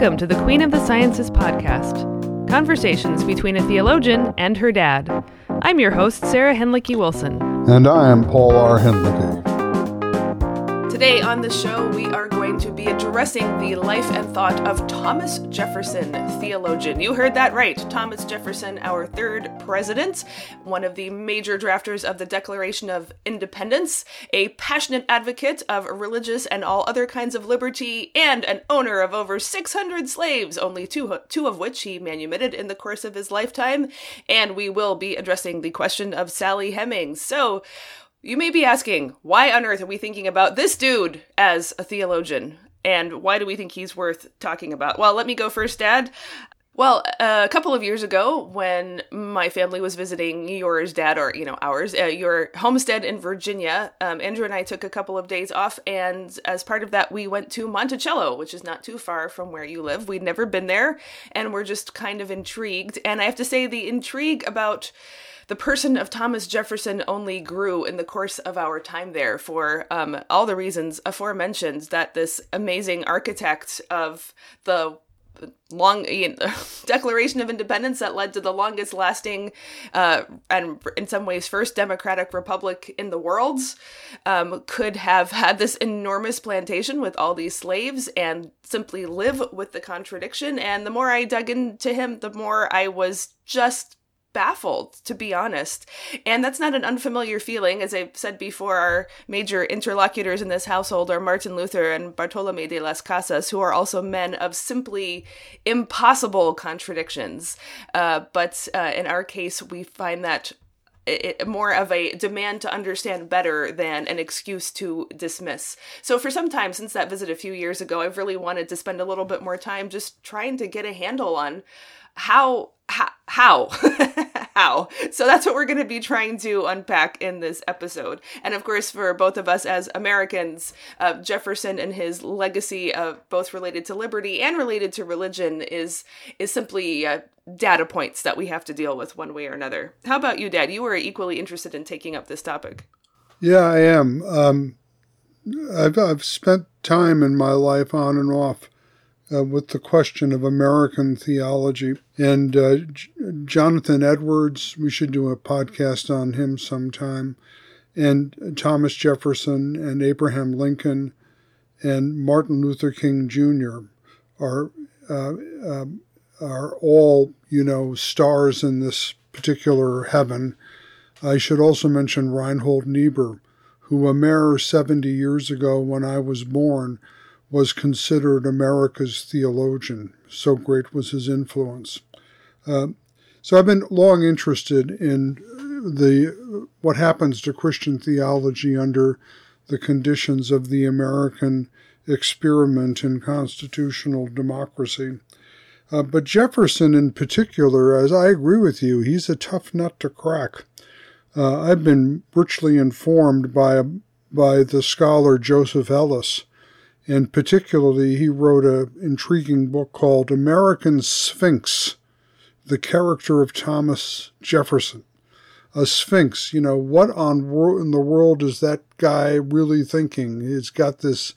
Welcome to the Queen of the Sciences podcast, conversations between a theologian and her dad. I'm your host, Sarah Henlicky-Wilson. And I am Paul R. Henlicky. Today on the show, we are going to be addressing the life and thought of Thomas Jefferson, theologian. You heard that right. Thomas Jefferson, our third president, one of the major drafters of the Declaration of Independence, a passionate advocate of religious and all other kinds of liberty, and an owner of over 600 slaves, only two of which he manumitted in the course of his lifetime. And we will be addressing the question of Sally Hemings. So, you may be asking, why on earth are we thinking about this dude as a theologian? And why do we think he's worth talking about? Well, let me go first, Dad. Well, a couple of years ago, when my family was visiting yours, Dad, or, ours, your homestead in Virginia, Andrew and I took a couple of days off, and as part of that, we went to Monticello, which is not too far from where you live. We'd never been there, and we're just kind of intrigued. And I have to say, the intrigue about the person of Thomas Jefferson only grew in the course of our time there for all the reasons aforementioned, that this amazing architect of the long Declaration of Independence that led to the longest lasting and in some ways first democratic republic in the world could have had this enormous plantation with all these slaves and simply live with the contradiction. And the more I dug into him, the more I was just baffled, to be honest. And that's not an unfamiliar feeling. As I've said before, our major interlocutors in this household are Martin Luther and Bartolome de las Casas, who are also men of simply impossible contradictions. But in our case, we find that it more of a demand to understand better than an excuse to dismiss. So for some time, since that visit a few years ago, I've really wanted to spend a little bit more time just trying to get a handle on how how. So that's what we're going to be trying to unpack in this episode. And of course, for both of us as Americans, Jefferson and his legacy of both related to liberty and related to religion is simply data points that we have to deal with one way or another. How about you, Dad? You were equally interested in taking up this topic. Yeah, I am. I've spent time in my life on and off with the question of American theology. And Jonathan Edwards, we should do a podcast on him sometime, and Thomas Jefferson and Abraham Lincoln and Martin Luther King Jr. are all, stars in this particular heaven. I should also mention Reinhold Niebuhr, who a mere 70 years ago when I was born was considered America's theologian. So great was his influence. So I've been long interested in what happens to Christian theology under the conditions of the American experiment in constitutional democracy. But Jefferson in particular, as I agree with you, he's a tough nut to crack. I've been richly informed by the scholar Joseph Ellis, and particularly he wrote an intriguing book called American Sphinx, The Character of Thomas Jefferson. A sphinx, what in the world is that guy really thinking? He's got this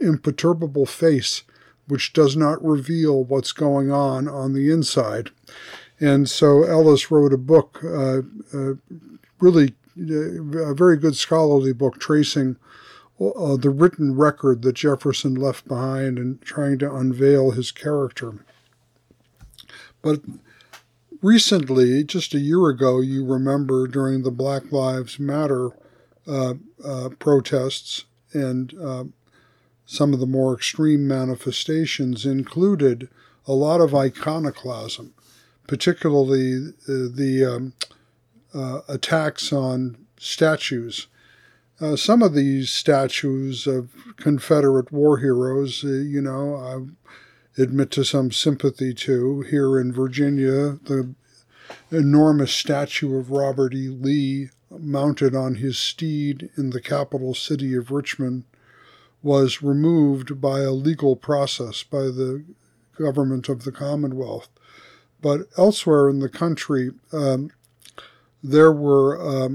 imperturbable face which does not reveal what's going on the inside. And so Ellis wrote a book, really a very good scholarly book, tracing the written record that Jefferson left behind and trying to unveil his character. But recently, just a year ago, you remember during the Black Lives Matter protests, and some of the more extreme manifestations included a lot of iconoclasm, particularly the attacks on statues. Some of these statues of Confederate war heroes, I admit to some sympathy to. Here in Virginia, the enormous statue of Robert E. Lee mounted on his steed in the capital city of Richmond was removed by a legal process by the government of the Commonwealth. But elsewhere in the country, there were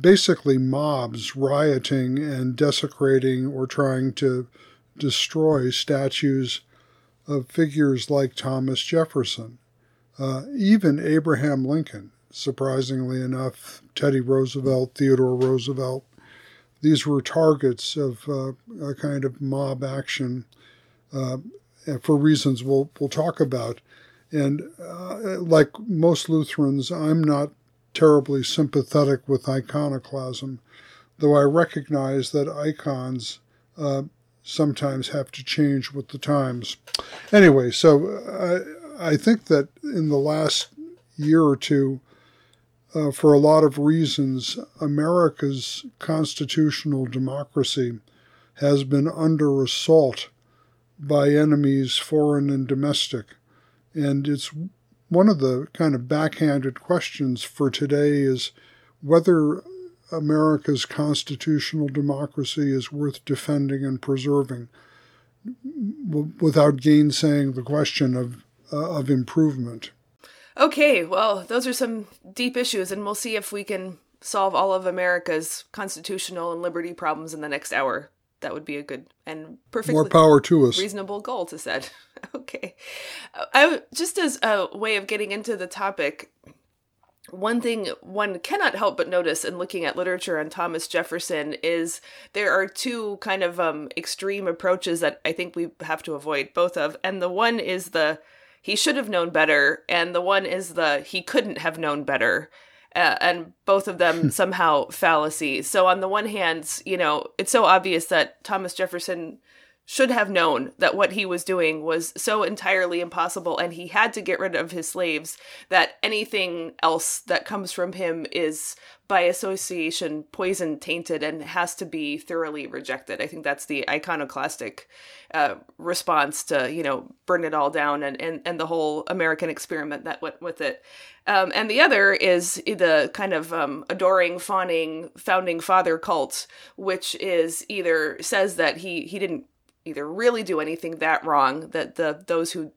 basically mobs rioting and desecrating or trying to destroy statues of figures like Thomas Jefferson, even Abraham Lincoln, surprisingly enough, Teddy Roosevelt, Theodore Roosevelt. These were targets of a kind of mob action for reasons we'll talk about. And like most Lutherans, I'm not terribly sympathetic with iconoclasm, though I recognize that icons sometimes have to change with the times. Anyway, so I think that in the last year or two, for a lot of reasons, America's constitutional democracy has been under assault by enemies, foreign and domestic. And it's one of the kind of backhanded questions for today is whether America's constitutional democracy is worth defending and preserving without gainsaying the question of improvement. Okay, well, those are some deep issues, and we'll see if we can solve all of America's constitutional and liberty problems in the next hour. That would be a good and perfectly more power to us. Reasonable goal to set. Okay. Just as a way of getting into the topic, one thing one cannot help but notice in looking at literature on Thomas Jefferson is there are two kind of extreme approaches that I think we have to avoid both of. And the one is the he should have known better, and the one is the he couldn't have known better. And both of them somehow fallacy. So on the one hand, you know, it's so obvious that Thomas Jefferson should have known that what he was doing was so entirely impossible, and he had to get rid of his slaves, that anything else that comes from him is, by association, poison tainted and has to be thoroughly rejected. I think that's the iconoclastic response to, you know, burn it all down and the whole American experiment that went with it. And the other is the kind of adoring, fawning, founding father cult, which is either says that he didn't either really do anything that wrong, that those who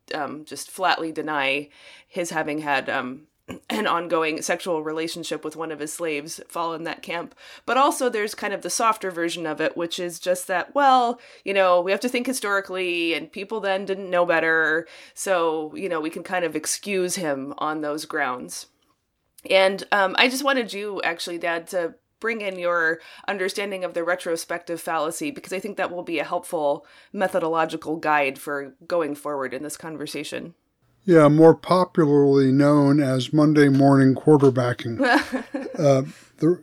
just flatly deny his having had an ongoing sexual relationship with one of his slaves fall in that camp. But also there's kind of the softer version of it, which is just that, well, you know, we have to think historically, and people then didn't know better, so, you know, we can kind of excuse him on those grounds. And I just wanted you, actually, Dad, to bring in your understanding of the retrospective fallacy, because I think that will be a helpful methodological guide for going forward in this conversation. Yeah, more popularly known as Monday morning quarterbacking. The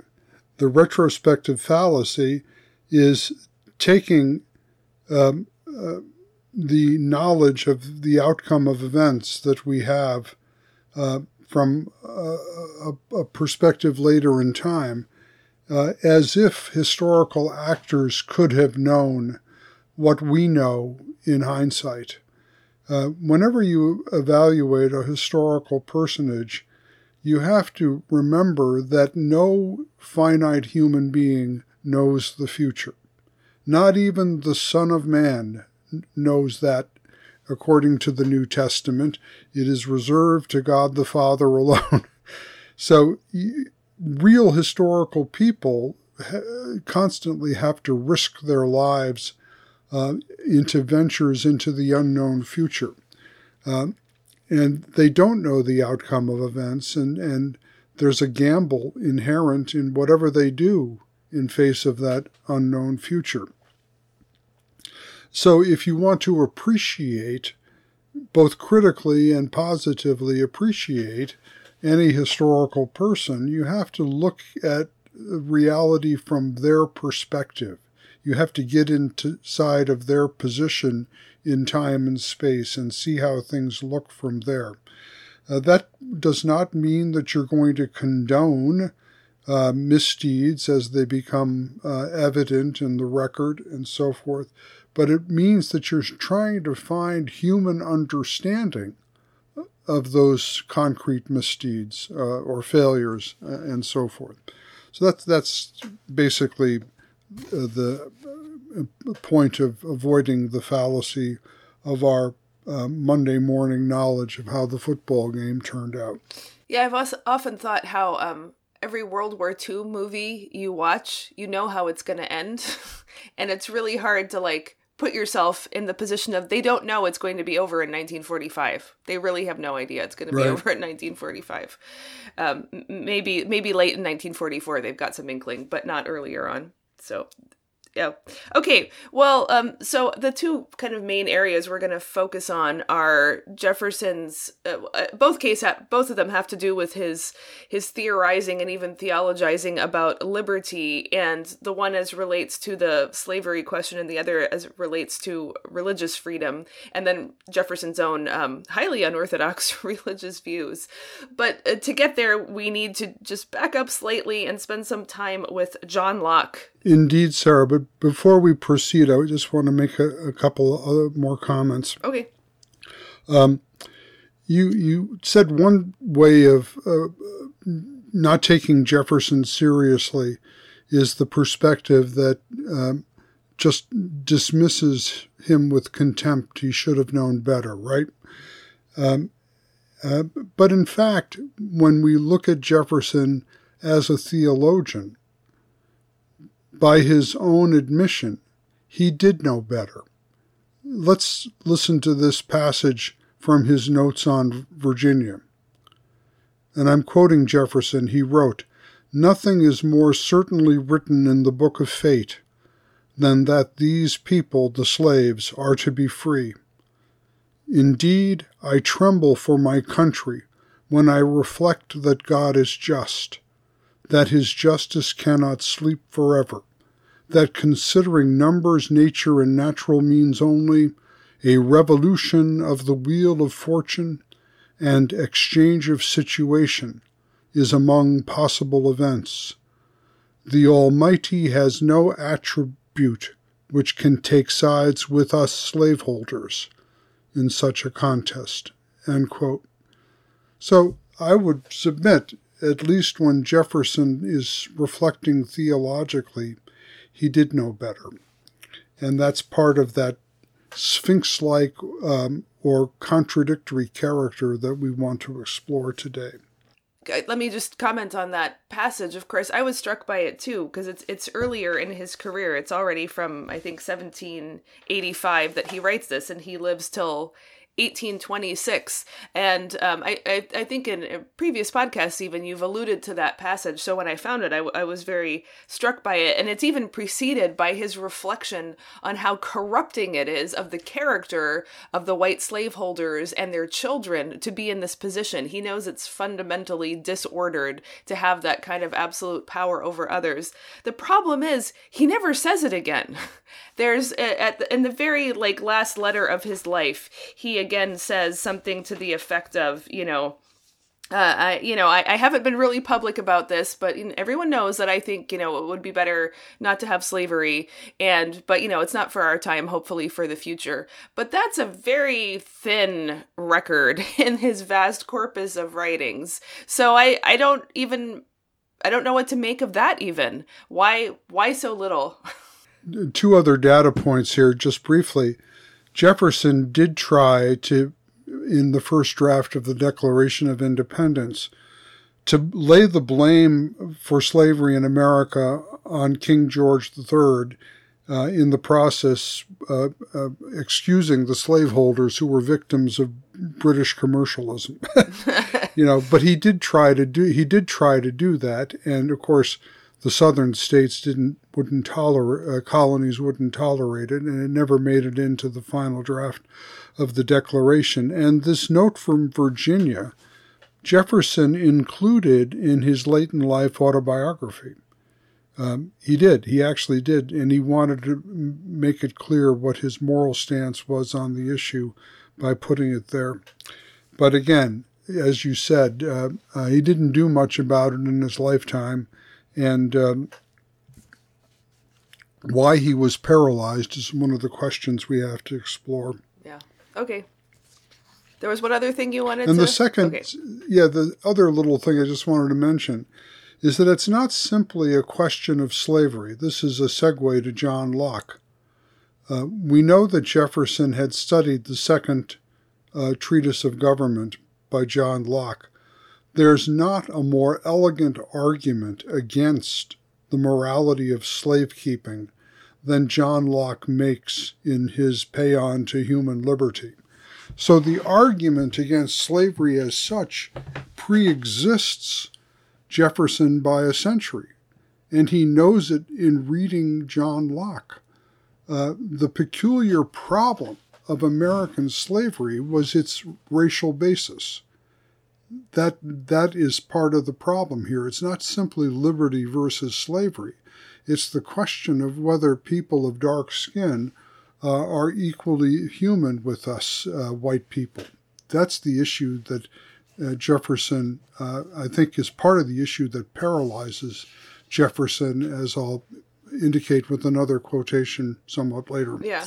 retrospective fallacy is taking the knowledge of the outcome of events that we have from a perspective later in time, as if historical actors could have known what we know in hindsight. Whenever you evaluate a historical personage, you have to remember that no finite human being knows the future. Not even the Son of Man knows that, according to the New Testament. It is reserved to God the Father alone. So real historical people constantly have to risk their lives into ventures into the unknown future. And they don't know the outcome of events, and there's a gamble inherent in whatever they do in face of that unknown future. So if you want to appreciate, both critically and positively appreciate, any historical person, you have to look at reality from their perspective. You have to get inside of their position in time and space and see how things look from there. That does not mean that you're going to condone misdeeds as they become evident in the record and so forth, but it means that you're trying to find human understanding of those concrete misdeeds or failures and so forth. So that's basically the point of avoiding the fallacy of our Monday morning knowledge of how the football game turned out. Yeah, I've also often thought how every World War II movie you watch, you know how it's going to end. And it's really hard to, like, put yourself in the position of they don't know it's going to be over in 1945. They really have no idea it's going to be over in 1945. Maybe late in 1944 they've got some inkling, but not earlier on. So, yeah. Okay. Well, so the two kind of main areas we're going to focus on are Jefferson's. Both of them have to do with his theorizing and even theologizing about liberty, and the one as relates to the slavery question, and the other as relates to religious freedom, and then Jefferson's own highly unorthodox religious views. But to get there, we need to just back up slightly and spend some time with John Locke. Indeed, Sarah, but before we proceed, I just want to make a couple other more comments. Okay. You said one way of not taking Jefferson seriously is the perspective that just dismisses him with contempt. He should have known better, right? But in fact, when we look at Jefferson as a theologian, by his own admission, he did know better. Let's listen to this passage from his notes on Virginia. And I'm quoting Jefferson. He wrote, "Nothing is more certainly written in the book of fate than that these people, the slaves, are to be free. Indeed, I tremble for my country when I reflect that God is just, that his justice cannot sleep forever, that considering numbers, nature, and natural means only, a revolution of the wheel of fortune and exchange of situation is among possible events. The Almighty has no attribute which can take sides with us slaveholders in such a contest." End quote. So I would submit, at least when Jefferson is reflecting theologically, he did know better. And that's part of that Sphinx-like or contradictory character that we want to explore today. Let me just comment on that passage. Of course, I was struck by it too, because it's earlier in his career. It's already from, I think, 1785 that he writes this, and he lives till 1826, and I think in previous podcasts even you've alluded to that passage, so when I found it, I was very struck by it, and it's even preceded by his reflection on how corrupting it is of the character of the white slaveholders and their children to be in this position. He knows it's fundamentally disordered to have that kind of absolute power over others. The problem is, he never says it again. There's, in the very last letter of his life, he again says something to the effect of, I haven't been really public about this, but everyone knows that I think, it would be better not to have slavery, but it's not for our time, hopefully for the future. But that's a very thin record in his vast corpus of writings. So I don't know what to make of that even. Why so little? Two other data points here, just briefly. Jefferson did try to, in the first draft of the Declaration of Independence, to lay the blame for slavery in America on King George III, in the process excusing the slaveholders who were victims of British commercialism. But he did try to do that, and of course, the southern states colonies wouldn't tolerate it, and it never made it into the final draft of the Declaration. And this note from Virginia, Jefferson included in his late-in-life autobiography. He actually did, and he wanted to make it clear what his moral stance was on the issue by putting it there. But again, as you said, he didn't do much about it in his lifetime, and why he was paralyzed is one of the questions we have to explore. Yeah. Okay. There was one other thing you wanted to... And the second... Okay. Yeah, the other little thing I just wanted to mention is that it's not simply a question of slavery. This is a segue to John Locke. We know that Jefferson had studied the Second Treatise of Government by John Locke. There's not a more elegant argument against the morality of slave-keeping than John Locke makes in his Paean to Human Liberty. So the argument against slavery as such preexists Jefferson by a century, and he knows it in reading John Locke. The peculiar problem of American slavery was its racial basis. That is part of the problem here. It's not simply liberty versus slavery. It's the question of whether people of dark skin are equally human with us white people. That's the issue that Jefferson, I think, is part of the issue that paralyzes Jefferson, as I'll indicate with another quotation somewhat later. Yeah.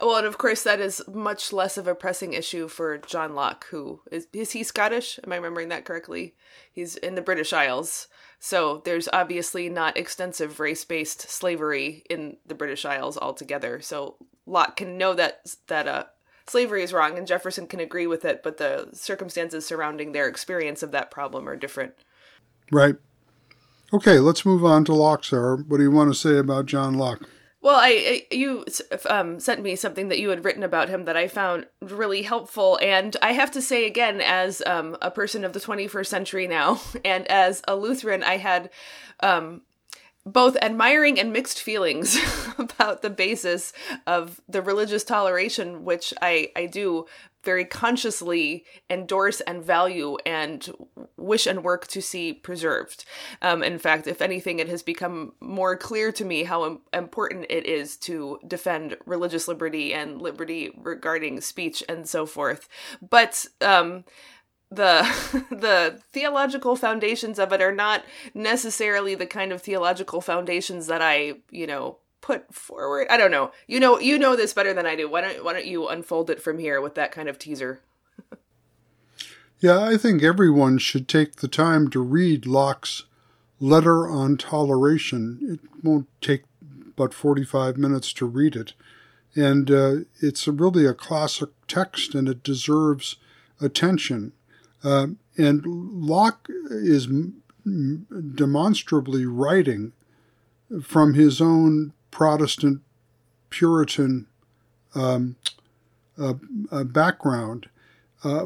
Well, and of course, that is much less of a pressing issue for John Locke, who is he Scottish? Am I remembering that correctly? He's in the British Isles. So there's obviously not extensive race-based slavery in the British Isles altogether. So Locke can know that slavery is wrong, and Jefferson can agree with it, but the circumstances surrounding their experience of that problem are different. Right. Okay, let's move on to Locke, Sarah. What do you want to say about John Locke? Well, you sent me something that you had written about him that I found really helpful, and I have to say again, as a person of the 21st century now, and as a Lutheran, I had both admiring and mixed feelings about the basis of the religious toleration, which I do very consciously endorse and value and wish and work to see preserved. In fact, if anything, it has become more clear to me how important it is to defend religious liberty and liberty regarding speech and so forth. But the theological foundations of it are not necessarily the kind of theological foundations that I, put forward. I don't know. You know this better than I do. Why don't you unfold it from here with that kind of teaser? Yeah, I think everyone should take the time to read Locke's Letter on Toleration. It won't take but 45 minutes to read it. And it's really a classic text, and it deserves attention. And Locke is demonstrably writing from his own Protestant Puritan background,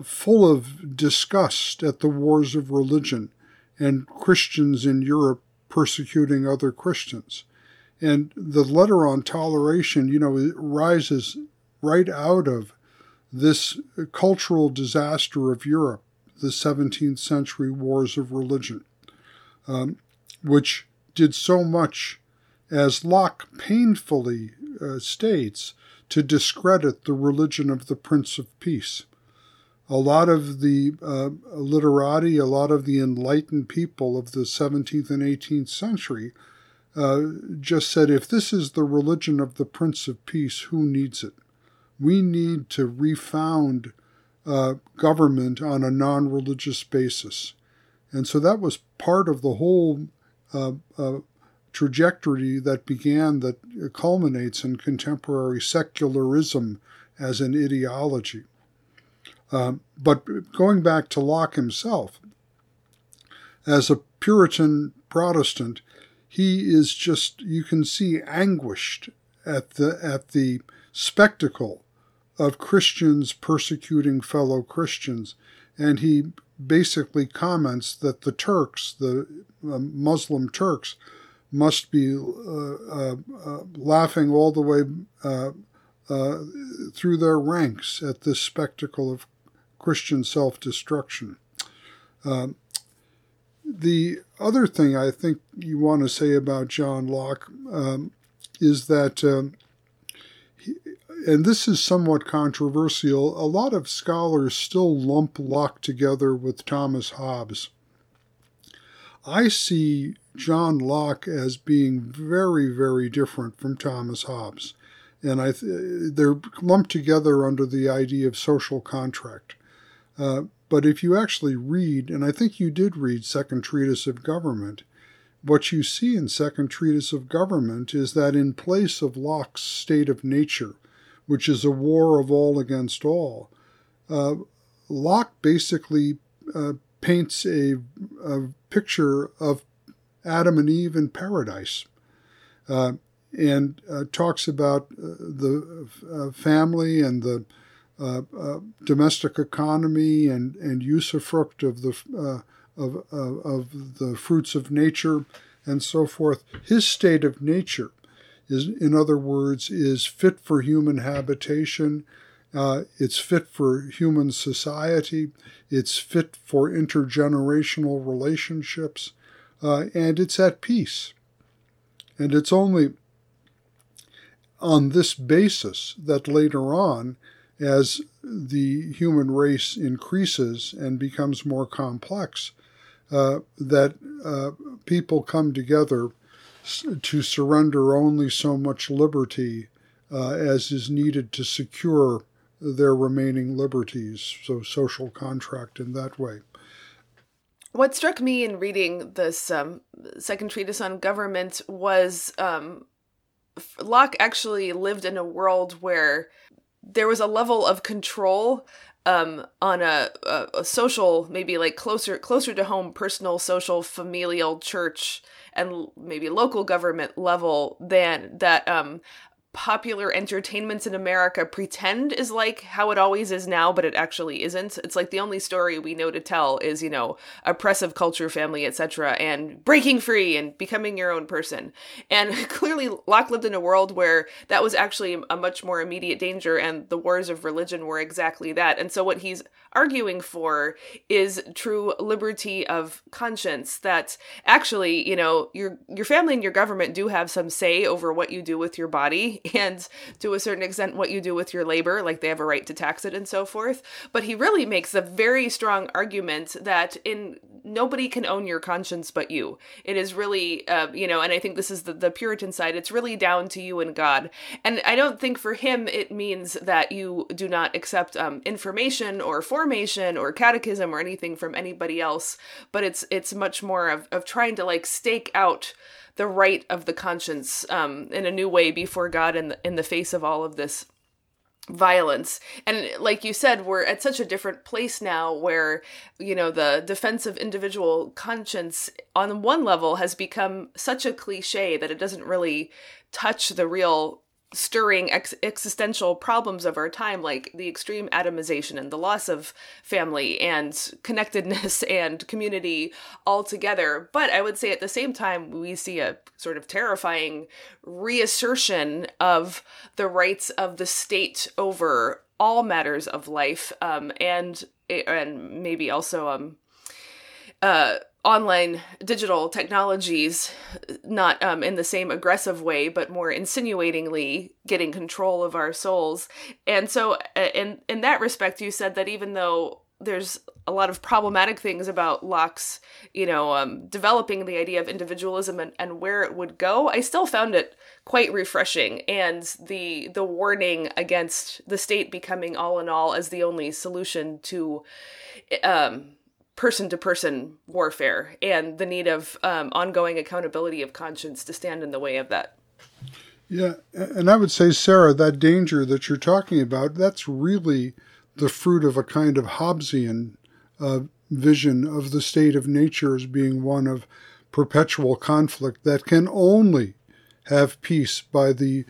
full of disgust at the wars of religion and Christians in Europe persecuting other Christians. And the Letter on Toleration, it rises right out of this cultural disaster of Europe, the 17th century wars of religion, which did so much, as Locke painfully states, to discredit the religion of the Prince of Peace. A lot of the literati, a lot of the enlightened people of the 17th and 18th century just said, if this is the religion of the Prince of Peace, who needs it? We need to refound government on a non-religious basis. And so that was part of the whole trajectory that culminates in contemporary secularism as an ideology. But going back to Locke himself, as a Puritan Protestant, he is just, you can see, anguished at the spectacle of Christians persecuting fellow Christians, and he basically comments that the Turks, the Muslim Turks, must be laughing all the way through their ranks at this spectacle of Christian self-destruction. The other thing I think you want to say about John Locke is that, and this is somewhat controversial, a lot of scholars still lump Locke together with Thomas Hobbes. I see John Locke as being very, very different from Thomas Hobbes. And they're lumped together under the idea of social contract. But if you actually read, and I think you did read Second Treatise of Government, what you see in Second Treatise of Government is that in place of Locke's state of nature, which is a war of all against all, Locke basically paints a picture of Adam and Eve in paradise. and talks about the family and the domestic economy and usufruct of the fruits of nature and so forth. His state of nature is, in other words, is fit for human habitation. It's fit for human society. It's fit for intergenerational relationships, and it's at peace. And it's only on this basis that later on, as the human race increases and becomes more complex, that people come together to surrender only so much liberty as is needed to secure their remaining liberties, so social contract in that way. What struck me in reading this Second Treatise on Government was Locke actually lived in a world where there was a level of control on a social, maybe like closer to home, personal, social, familial, church, and maybe local government level than that popular entertainments in America pretend is like how it always is now, but it actually isn't. It's like the only story we know to tell is, you know, oppressive culture, family, etc., and breaking free and becoming your own person. And clearly Locke lived in a world where that was actually a much more immediate danger, and the wars of religion were exactly that. And so what he's arguing for is true liberty of conscience, that actually, you know, your family and your government do have some say over what you do with your body, and to a certain extent what you do with your labor, like they have a right to tax it and so forth. But he really makes a very strong argument that in nobody can own your conscience but you. It is really, you know, and I think this is the Puritan side, it's really down to you and God. And I don't think for him it means that you do not accept information or formation or catechism or anything from anybody else, but it's much more of trying to like stake out the right of the conscience in a new way before God in the face of all of this violence. And like you said, we're at such a different place now where, you know, the defense of individual conscience on one level has become such a cliche that it doesn't really touch the real stirring existential problems of our time, like the extreme atomization and the loss of family and connectedness and community altogether. But I would say at the same time, we see a sort of terrifying reassertion of the rights of the state over all matters of life, and maybe also online digital technologies, not in the same aggressive way, but more insinuatingly getting control of our souls. And so in that respect, you said that even though there's a lot of problematic things about Locke's, you know, developing the idea of individualism and where it would go, I still found it quite refreshing. And the warning against the state becoming all in all as the only solution to person-to-person warfare and the need of ongoing accountability of conscience to stand in the way of that. Yeah, and I would say, Sarah, that danger that you're talking about, that's really the fruit of a kind of Hobbesian vision of the state of nature as being one of perpetual conflict that can only have peace by the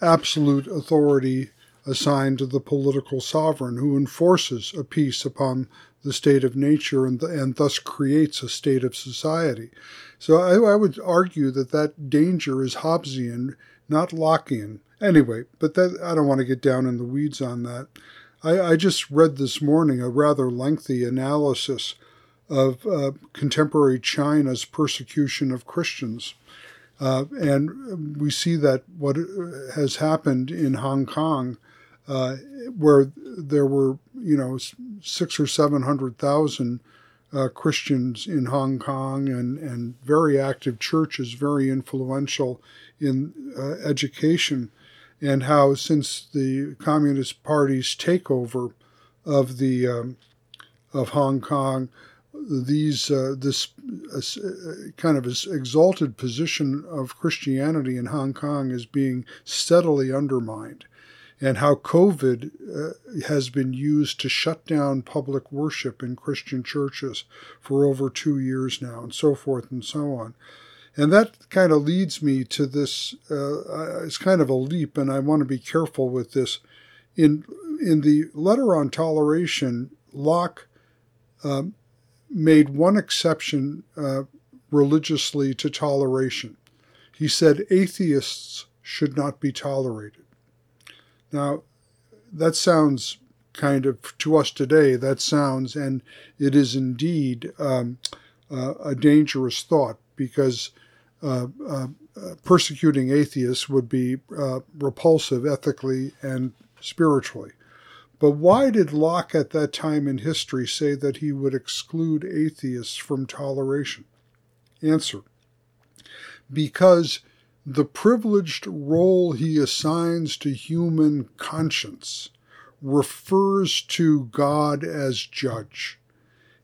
absolute authority assigned to the political sovereign who enforces a peace upon the state of nature and thus creates a state of society. So I would argue that danger is Hobbesian, not Lockean. Anyway, but that, I don't want to get down in the weeds on that. I just read this morning a rather lengthy analysis of contemporary China's persecution of Christians. And we see that what has happened in Hong Kong, where there were, you know, 600,000 or 700,000 Christians in Hong Kong and very active churches, very influential in education, and how since the Communist Party's takeover of the of Hong Kong, this kind of exalted position of Christianity in Hong Kong is being steadily undermined. And how COVID has been used to shut down public worship in Christian churches for over 2 years now, and so forth and so on. And that kind of leads me to this, it's kind of a leap, and I want to be careful with this. In the Letter on Toleration, Locke made one exception religiously to toleration. He said atheists should not be tolerated. Now, that sounds kind of, to us today, that sounds, and it is indeed a dangerous thought, because persecuting atheists would be repulsive ethically and spiritually. But why did Locke at that time in history say that he would exclude atheists from toleration? Answer: because the privileged role he assigns to human conscience refers to God as judge.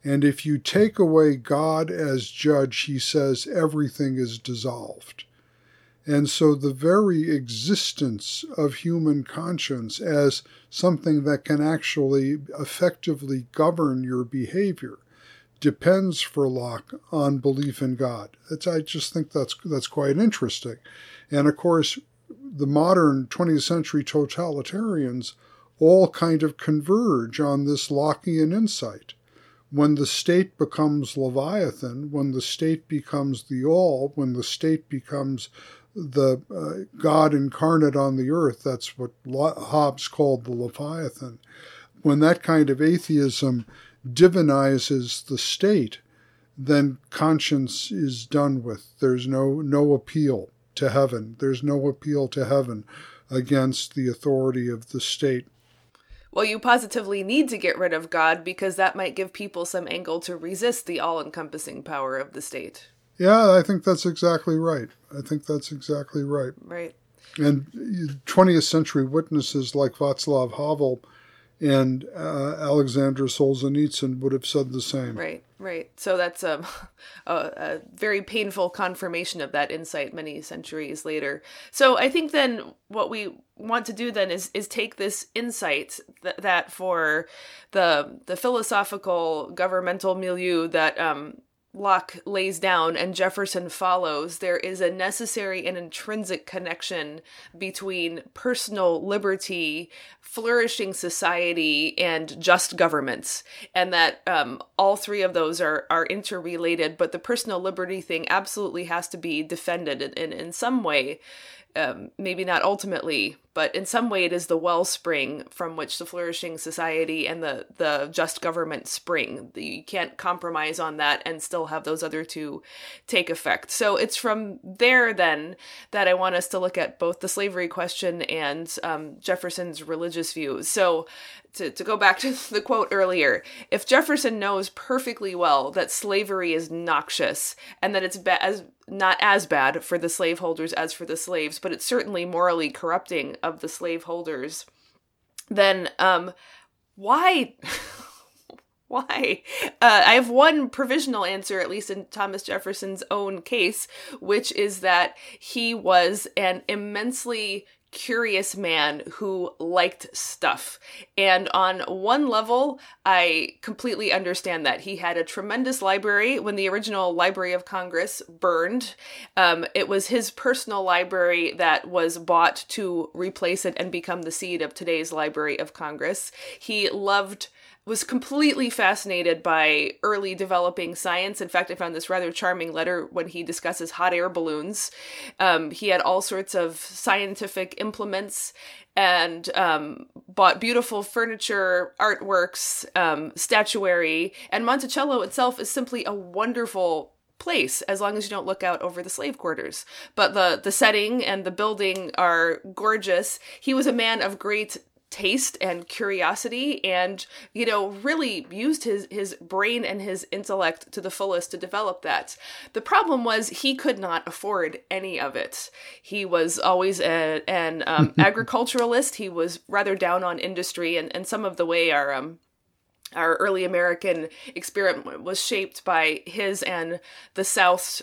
And if you take away God as judge, he says everything is dissolved. And so the very existence of human conscience as something that can actually effectively govern your behavior depends for Locke on belief in God. I just think that's quite interesting. And of course, the modern 20th century totalitarians all kind of converge on this Lockean insight. When the state becomes Leviathan, when the state becomes the all, when the state becomes the God incarnate on the earth, that's what Hobbes called the Leviathan. When that kind of atheism divinizes the state, then conscience is done with. There's no appeal to heaven. There's no appeal to heaven against the authority of the state. Well, you positively need to get rid of God, because that might give people some angle to resist the all-encompassing power of the state. Yeah, I think that's exactly right. Right. And 20th century witnesses like Václav Havel and Alexander Solzhenitsyn would have said the same. Right. So that's a very painful confirmation of that insight many centuries later. So I think then what we want to do then is take this insight that for the philosophical governmental milieu that Locke lays down and Jefferson follows, there is a necessary and intrinsic connection between personal liberty, flourishing society, and just governments. And that all three of those are interrelated, but the personal liberty thing absolutely has to be defended in some way. Maybe not ultimately, but in some way it is the wellspring from which the flourishing society and the just government spring. You can't compromise on that and still have those other two take effect. So it's from there then that I want us to look at both the slavery question and Jefferson's religious views. So to go back to the quote earlier, if Jefferson knows perfectly well that slavery is noxious and that it's not as bad for the slaveholders as for the slaves, but it's certainly morally corrupting of the slaveholders, then why? Why? I have one provisional answer, at least in Thomas Jefferson's own case, which is that he was an immensely curious man who liked stuff. And on one level, I completely understand that. He had a tremendous library. When the original Library of Congress burned, it was his personal library that was bought to replace it and become the seat of today's Library of Congress. He was completely fascinated by early developing science. In fact, I found this rather charming letter when he discusses hot air balloons. He had all sorts of scientific implements and bought beautiful furniture, artworks, statuary. And Monticello itself is simply a wonderful place, as long as you don't look out over the slave quarters. But the setting and the building are gorgeous. He was a man of great taste and curiosity, and really used his brain and his intellect to the fullest to develop that. The problem was he could not afford any of it. He was always an agriculturalist. He was rather down on industry, and some of the way our early American experiment was shaped by his and the South's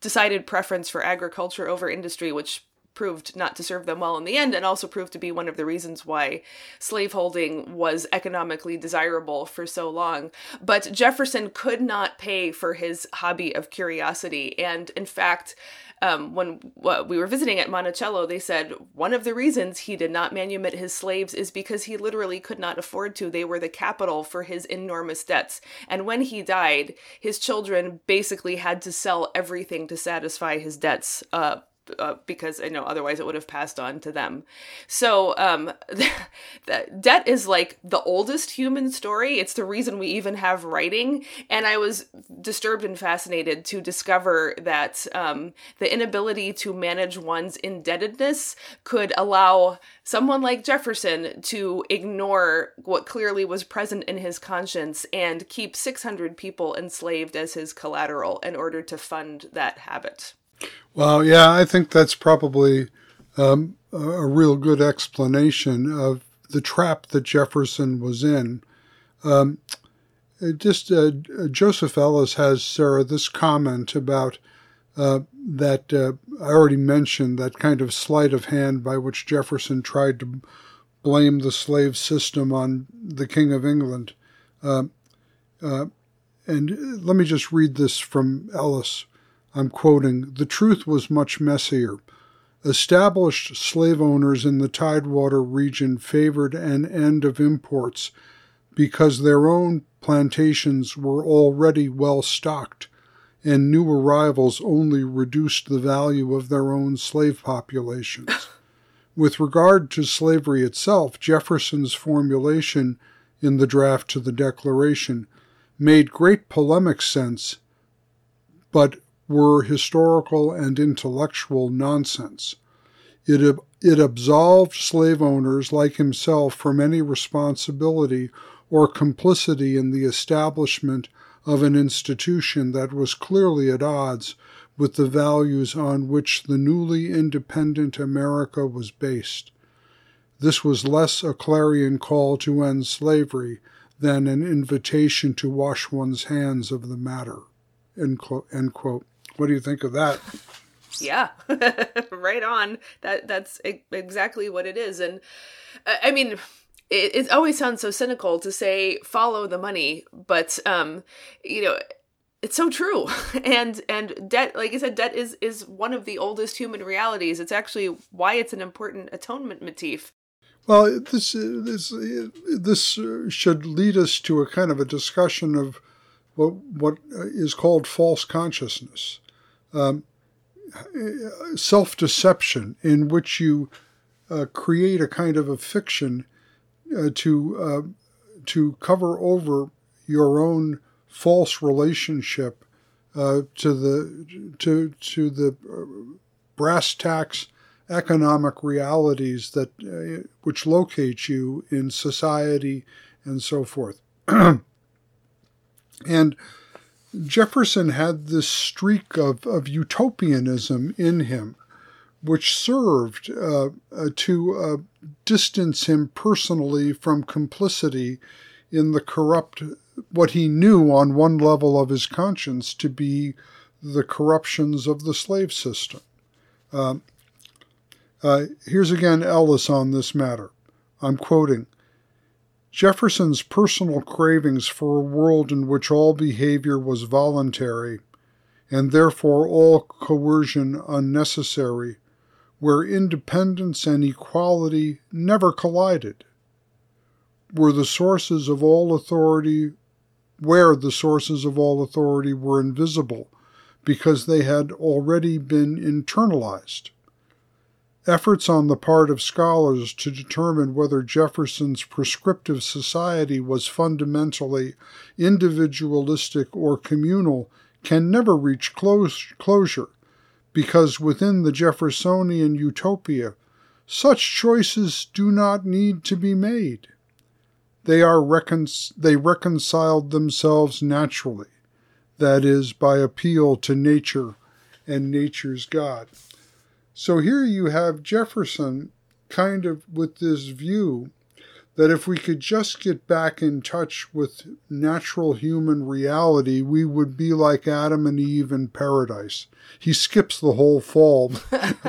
decided preference for agriculture over industry, which proved not to serve them well in the end, and also proved to be one of the reasons why slaveholding was economically desirable for so long. But Jefferson could not pay for his hobby of curiosity. And in fact, when we were visiting at Monticello, they said one of the reasons he did not manumit his slaves is because he literally could not afford to. They were the capital for his enormous debts. And when he died, his children basically had to sell everything to satisfy his debts, because, you know, otherwise it would have passed on to them. So debt is like the oldest human story. It's the reason we even have writing. And I was disturbed and fascinated to discover that the inability to manage one's indebtedness could allow someone like Jefferson to ignore what clearly was present in his conscience and keep 600 people enslaved as his collateral in order to fund that habit. Well, yeah, I think that's probably a real good explanation of the trap that Jefferson was in. Joseph Ellis has, Sarah, this comment about that I already mentioned, that kind of sleight of hand by which Jefferson tried to blame the slave system on the King of England. And let me just read this from Ellis. I'm quoting, "The truth was much messier. Established slave owners in the Tidewater region favored an end of imports because their own plantations were already well stocked, and new arrivals only reduced the value of their own slave populations. With regard to slavery itself, Jefferson's formulation in the draft to the Declaration made great polemic sense, but were historical and intellectual nonsense. It absolved slave owners like himself from any responsibility or complicity in the establishment of an institution that was clearly at odds with the values on which the newly independent America was based. This was less a clarion call to end slavery than an invitation to wash one's hands of the matter." End quote. End quote. What do you think of that? Yeah, right on. That's exactly what it is. And I mean, it always sounds so cynical to say, follow the money, but, you know, it's so true. And debt, like I said, debt is one of the oldest human realities. It's actually why it's an important atonement motif. Well, this should lead us to a kind of a discussion of what is called false consciousness, self-deception, in which you create a kind of a fiction to cover over your own false relationship to the brass tacks economic realities that which locate you in society and so forth. And Jefferson had this streak of utopianism in him, which served to distance him personally from complicity in the corrupt, what he knew on one level of his conscience to be the corruptions of the slave system. Here's again Ellis on this matter. I'm quoting, "Jefferson's personal cravings for a world in which all behavior was voluntary, and therefore all coercion unnecessary, where independence and equality never collided, where the sources of all authority were invisible, because they had already been internalized. Efforts on the part of scholars to determine whether Jefferson's prescriptive society was fundamentally individualistic or communal can never reach closure, because within the Jeffersonian utopia, such choices do not need to be made. They reconciled themselves naturally, that is, by appeal to nature and nature's God." So here you have Jefferson kind of with this view that if we could just get back in touch with natural human reality, we would be like Adam and Eve in paradise. He skips the whole fall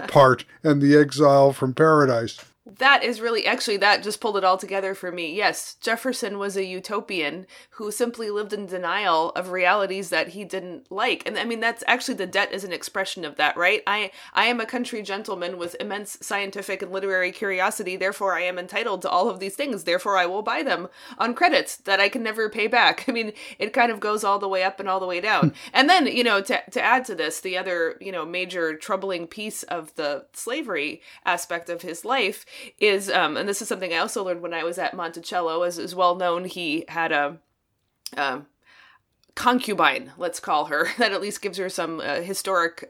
part and the exile from paradise. That is really, actually, that just pulled it all together for me. Yes, Jefferson was a utopian who simply lived in denial of realities that he didn't like. And I mean, that's actually, the debt is an expression of that, right? I am a country gentleman with immense scientific and literary curiosity. Therefore, I am entitled to all of these things. Therefore, I will buy them on credit that I can never pay back. I mean, it kind of goes all the way up and all the way down. And then, you know, to add to this, the other, you know, major troubling piece of the slavery aspect of his life is, and this is something I also learned when I was at Monticello, as is well known, he had a concubine, let's call her, that at least gives her some historic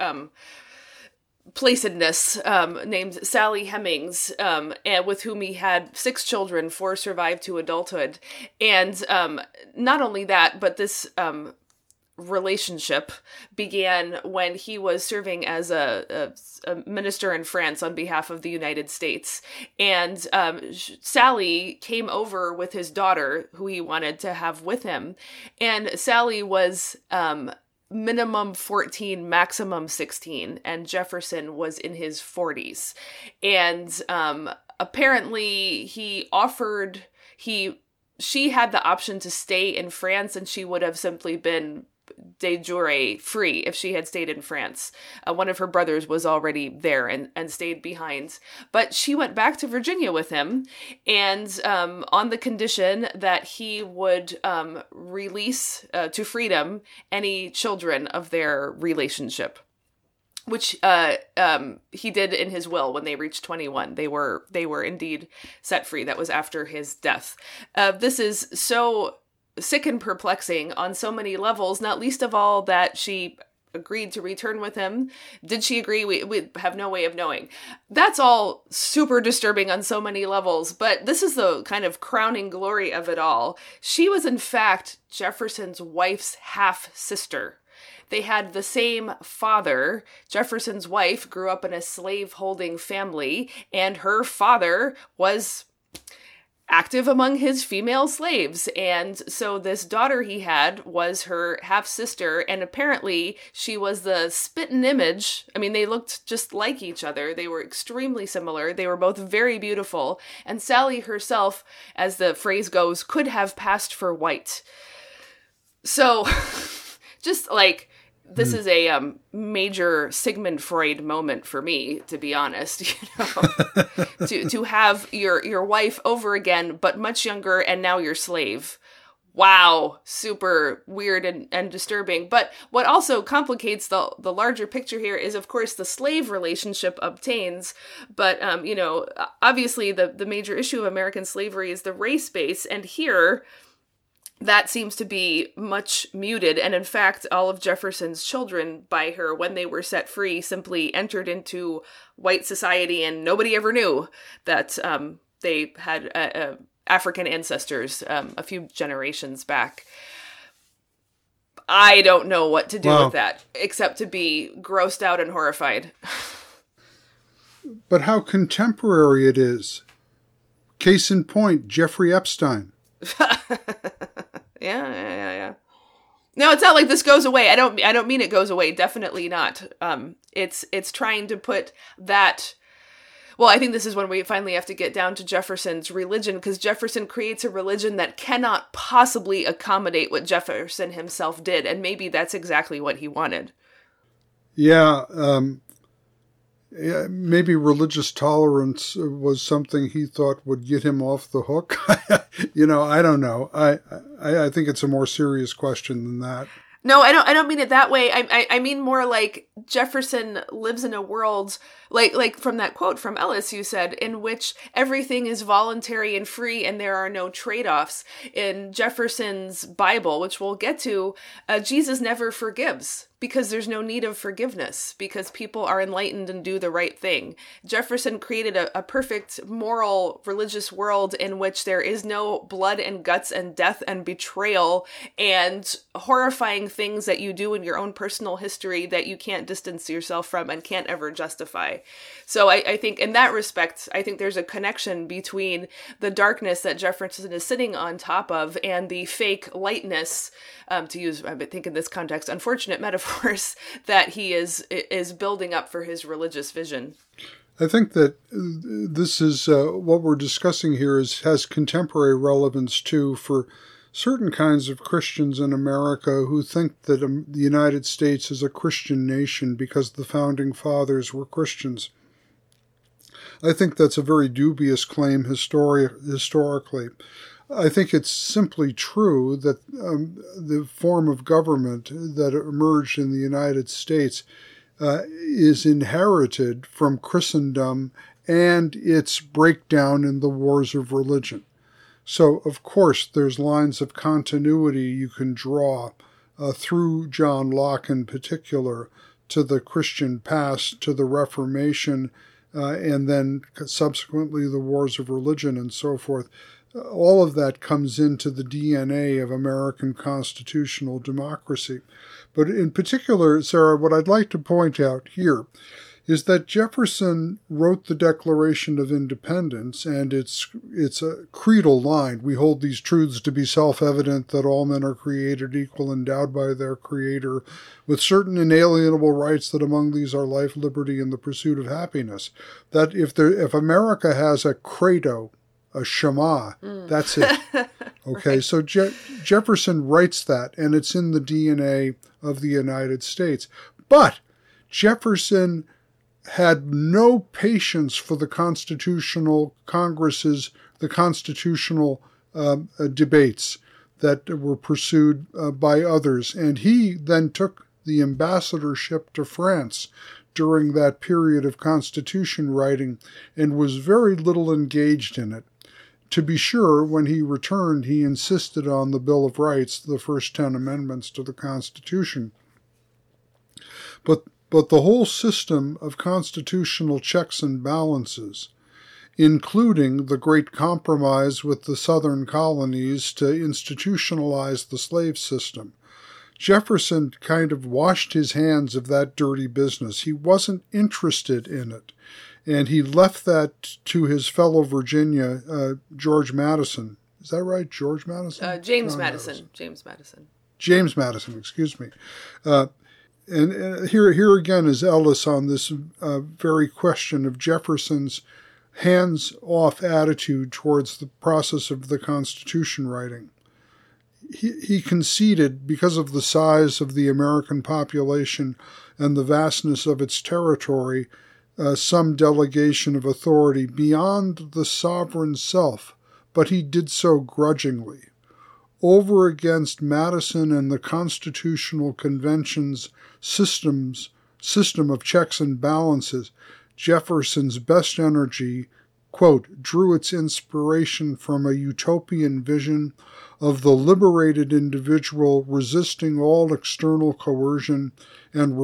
placedness, named Sally Hemings, and with whom he had 6 children, 4 survived to adulthood. And not only that, but this relationship began when he was serving as a minister in France on behalf of the United States. And Sally came over with his daughter, who he wanted to have with him. And Sally was minimum 14, maximum 16, and Jefferson was in his 40s. And apparently she had the option to stay in France, and she would have simply been de jure free if she had stayed in France. One of her brothers was already there and stayed behind. But she went back to Virginia with him, and on the condition that he would release to freedom any children of their relationship, which he did in his will when they reached 21. They were indeed set free. That was after his death. This is so sick and perplexing on so many levels, not least of all that she agreed to return with him. Did she agree? We have no way of knowing. That's all super disturbing on so many levels, but this is the kind of crowning glory of it all. She was, in fact, Jefferson's wife's half-sister. They had the same father. Jefferson's wife grew up in a slave-holding family, and her father was active among his female slaves. And so this daughter he had was her half-sister, and apparently she was the spitting image. I mean, they looked just like each other. They were extremely similar. They were both very beautiful. And Sally herself, as the phrase goes, could have passed for white. So just like, this is a major Sigmund Freud moment for me, to be honest, you know, to have your wife over again, but much younger, and now your slave. Wow, super weird and disturbing. But what also complicates the larger picture here is, of course, the slave relationship obtains. But, you know, obviously the major issue of American slavery is the race base. And here, that seems to be much muted. And in fact, all of Jefferson's children by her, when they were set free, simply entered into white society, and nobody ever knew that they had African ancestors a few generations back. I don't know what to do with that, except to be grossed out and horrified. But how contemporary it is. Case in point, Jeffrey Epstein. Yeah. No, it's not like this goes away. I don't mean it goes away. Definitely not. It's trying to put that. Well, I think this is when we finally have to get down to Jefferson's religion, because Jefferson creates a religion that cannot possibly accommodate what Jefferson himself did, and maybe that's exactly what he wanted. Yeah. Yeah, maybe religious tolerance was something he thought would get him off the hook. You know, I don't know. I think it's a more serious question than that. No, I don't mean it that way. I mean more like Jefferson lives in a world, like from that quote from Ellis you said, in which everything is voluntary and free and there are no trade-offs. In Jefferson's Bible, which we'll get to, Jesus never forgives. because there's no need of forgiveness, because people are enlightened and do the right thing. Jefferson created a perfect moral religious world in which there is no blood and guts and death and betrayal and horrifying things that you do in your own personal history that you can't distance yourself from and can't ever justify. So I think in that respect, I think there's a connection between the darkness that Jefferson is sitting on top of and the fake lightness, to use, I think in this context, unfortunate metaphor, course, that he is building up for his religious vision. I think that this is what we're discussing here has contemporary relevance too for certain kinds of Christians in America who think that the United States is a Christian nation because the founding fathers were Christians. I think that's a very dubious claim historically. I think it's simply true that the form of government that emerged in the United States is inherited from Christendom and its breakdown in the wars of religion. So, of course, there's lines of continuity you can draw through John Locke in particular to the Christian past, to the Reformation, and then subsequently the wars of religion and so forth. All of that comes into the DNA of American constitutional democracy. But in particular, Sarah, what I'd like to point out here is that Jefferson wrote the Declaration of Independence, and it's a creedal line. We hold these truths to be self-evident, that all men are created equal, endowed by their Creator, with certain inalienable rights, that among these are life, liberty, and the pursuit of happiness. That if America has a credo, a Shema. That's it. Okay, right. So Jefferson writes that, and it's in the DNA of the United States. But Jefferson had no patience for the constitutional Congresses, the constitutional debates that were pursued by others. And he then took the ambassadorship to France during that period of Constitution writing and was very little engaged in it. To be sure, when he returned, he insisted on the Bill of Rights, the first 10 amendments to the Constitution. But the whole system of constitutional checks and balances, including the Great Compromise with the Southern colonies to institutionalize the slave system, Jefferson kind of washed his hands of that dirty business. He wasn't interested in it. And he left that to his fellow Virginia, George Madison. Is that right? George Madison? James Madison, excuse me. And here again is Ellis on this very question of Jefferson's hands-off attitude towards the process of the Constitution writing. He conceded, because of the size of the American population and the vastness of its territory, some delegation of authority beyond the sovereign self, but he did so grudgingly, over against Madison and the Constitutional Convention's system of checks and balances. Jefferson's best energy, quote, drew its inspiration from a utopian vision of the liberated individual resisting all external coercion and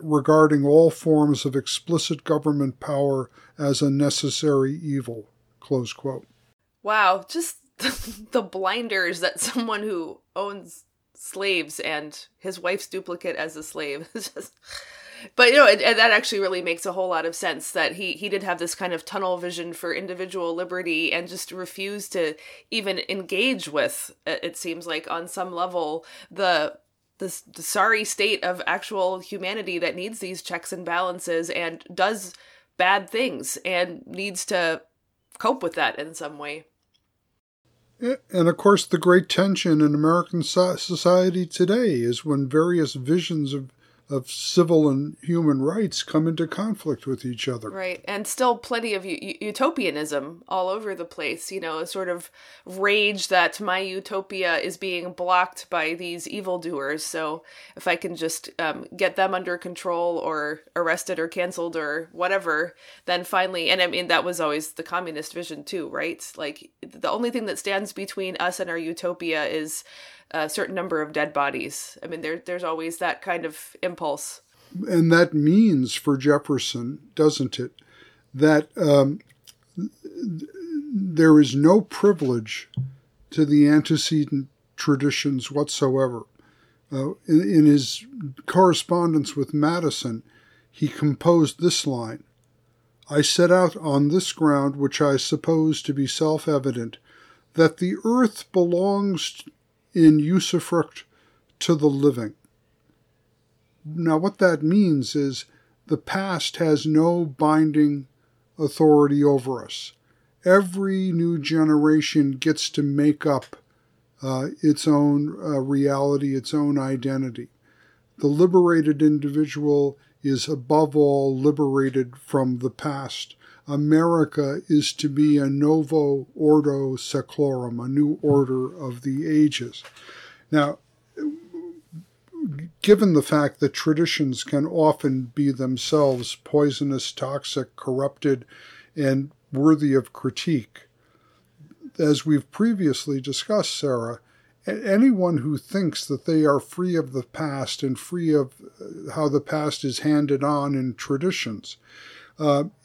regarding all forms of explicit government power as a necessary evil, close quote. Wow, just the blinders that someone who owns slaves and his wife's duplicate as a slave is just... But, you know, and that actually really makes a whole lot of sense, that he did have this kind of tunnel vision for individual liberty and just refused to even engage with, it seems like, on some level, the sorry state of actual humanity that needs these checks and balances and does bad things and needs to cope with that in some way. And, of course, the great tension in American society today is when various visions of civil and human rights come into conflict with each other. Right. And still plenty of utopianism all over the place, you know, a sort of rage that my utopia is being blocked by these evildoers. So if I can just get them under control or arrested or canceled or whatever, then finally, and I mean, that was always the communist vision too, right? Like the only thing that stands between us and our utopia is a certain number of dead bodies. I mean, there's always that kind of impulse. And that means for Jefferson, doesn't it, that there is no privilege to the antecedent traditions whatsoever. In his correspondence with Madison, he composed this line: I set out on this ground, which I suppose to be self-evident, that the earth belongs in usufruct to the living. Now, what that means is the past has no binding authority over us. Every new generation gets to make up its own reality, its own identity. The liberated individual is above all liberated from the past. America is to be a novo ordo seclorum, a new order of the ages. Now, given the fact that traditions can often be themselves poisonous, toxic, corrupted, and worthy of critique, as we've previously discussed, Sarah, anyone who thinks that they are free of the past and free of how the past is handed on in traditions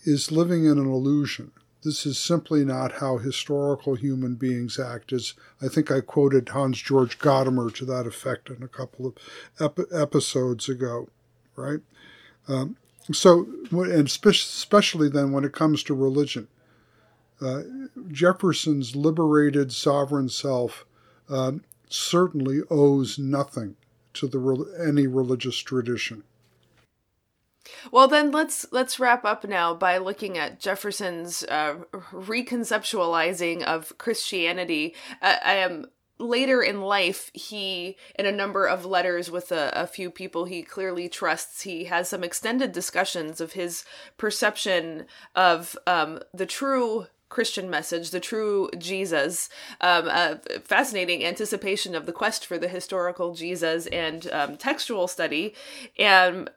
is living in an illusion. This is simply not how historical human beings act. As I think I quoted Hans George Gadamer to that effect in a couple of episodes ago, right? And especially then when it comes to religion. Jefferson's liberated sovereign self certainly owes nothing to any religious tradition. Well, then let's wrap up now by looking at Jefferson's reconceptualizing of Christianity. Later in life, he, in a number of letters with a few people he clearly trusts, he has some extended discussions of his perception of the true Christian message, the true Jesus, a fascinating anticipation of the quest for the historical Jesus and textual study, and